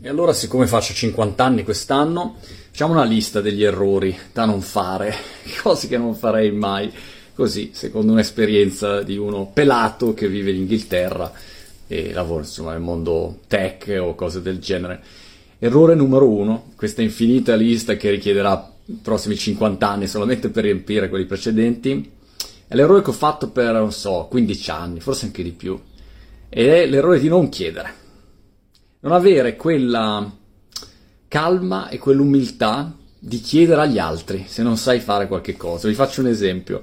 E allora, siccome faccio 50 anni quest'anno, facciamo una lista degli errori da non fare, cose che non farei mai, così, secondo un'esperienza di uno pelato che vive in Inghilterra e lavora, insomma, nel mondo tech o cose del genere. Errore numero 1, questa infinita lista che richiederà i prossimi 50 anni solamente per riempire quelli precedenti, è l'errore che ho fatto per, 15 anni, forse anche di più, ed è l'errore di non chiedere, non avere quella calma e quell'umiltà di chiedere agli altri se non sai fare qualche cosa. Vi faccio un esempio.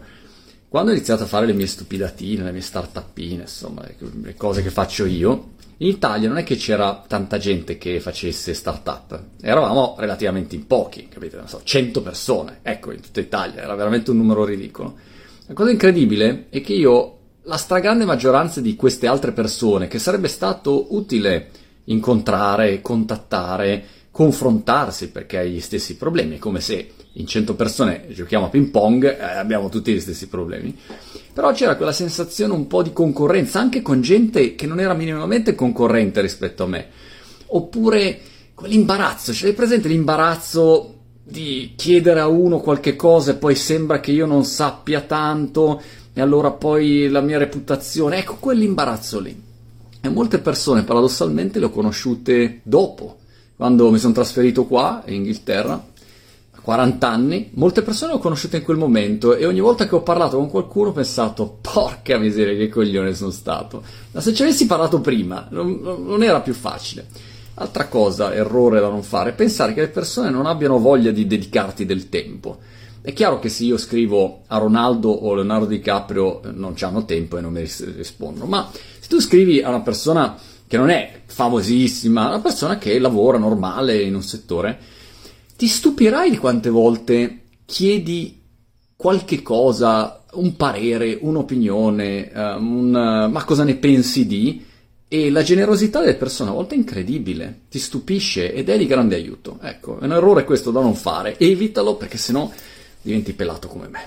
Quando ho iniziato a fare le mie stupidatine, le mie startupine, insomma, le cose che faccio io, in Italia non è che c'era tanta gente che facesse startup, eravamo relativamente in pochi, capite? Non so, 100 persone, ecco, in tutta Italia, era veramente un numero ridicolo. La cosa incredibile è che io, la stragrande maggioranza di queste altre persone, che sarebbe stato utile incontrare, contattare, confrontarsi, perché hai gli stessi problemi, è come se in 100 persone giochiamo a ping pong e abbiamo tutti gli stessi problemi, però c'era quella sensazione un po' di concorrenza, anche con gente che non era minimamente concorrente rispetto a me, oppure quell'imbarazzo, ce l'hai presente l'imbarazzo di chiedere a uno qualche cosa e poi sembra che io non sappia tanto e allora poi la mia reputazione, ecco quell'imbarazzo lì. E molte persone paradossalmente le ho conosciute dopo. Quando mi sono trasferito qua, in Inghilterra, a 40 anni, molte persone le ho conosciute in quel momento e ogni volta che ho parlato con qualcuno ho pensato porca miseria che coglione sono stato. Ma se ci avessi parlato prima non era più facile. Altra cosa, errore da non fare, è pensare che le persone non abbiano voglia di dedicarti del tempo. È chiaro che se io scrivo a Ronaldo o Leonardo DiCaprio non c'hanno tempo e non mi rispondono, ma se tu scrivi a una persona che non è famosissima, una persona che lavora normale in un settore, ti stupirai di quante volte chiedi qualche cosa, un parere, un'opinione, ma cosa ne pensi di? E la generosità delle persone a volte è incredibile, ti stupisce ed è di grande aiuto. Ecco, è un errore questo da non fare, evitalo perché sennò diventi pelato come me.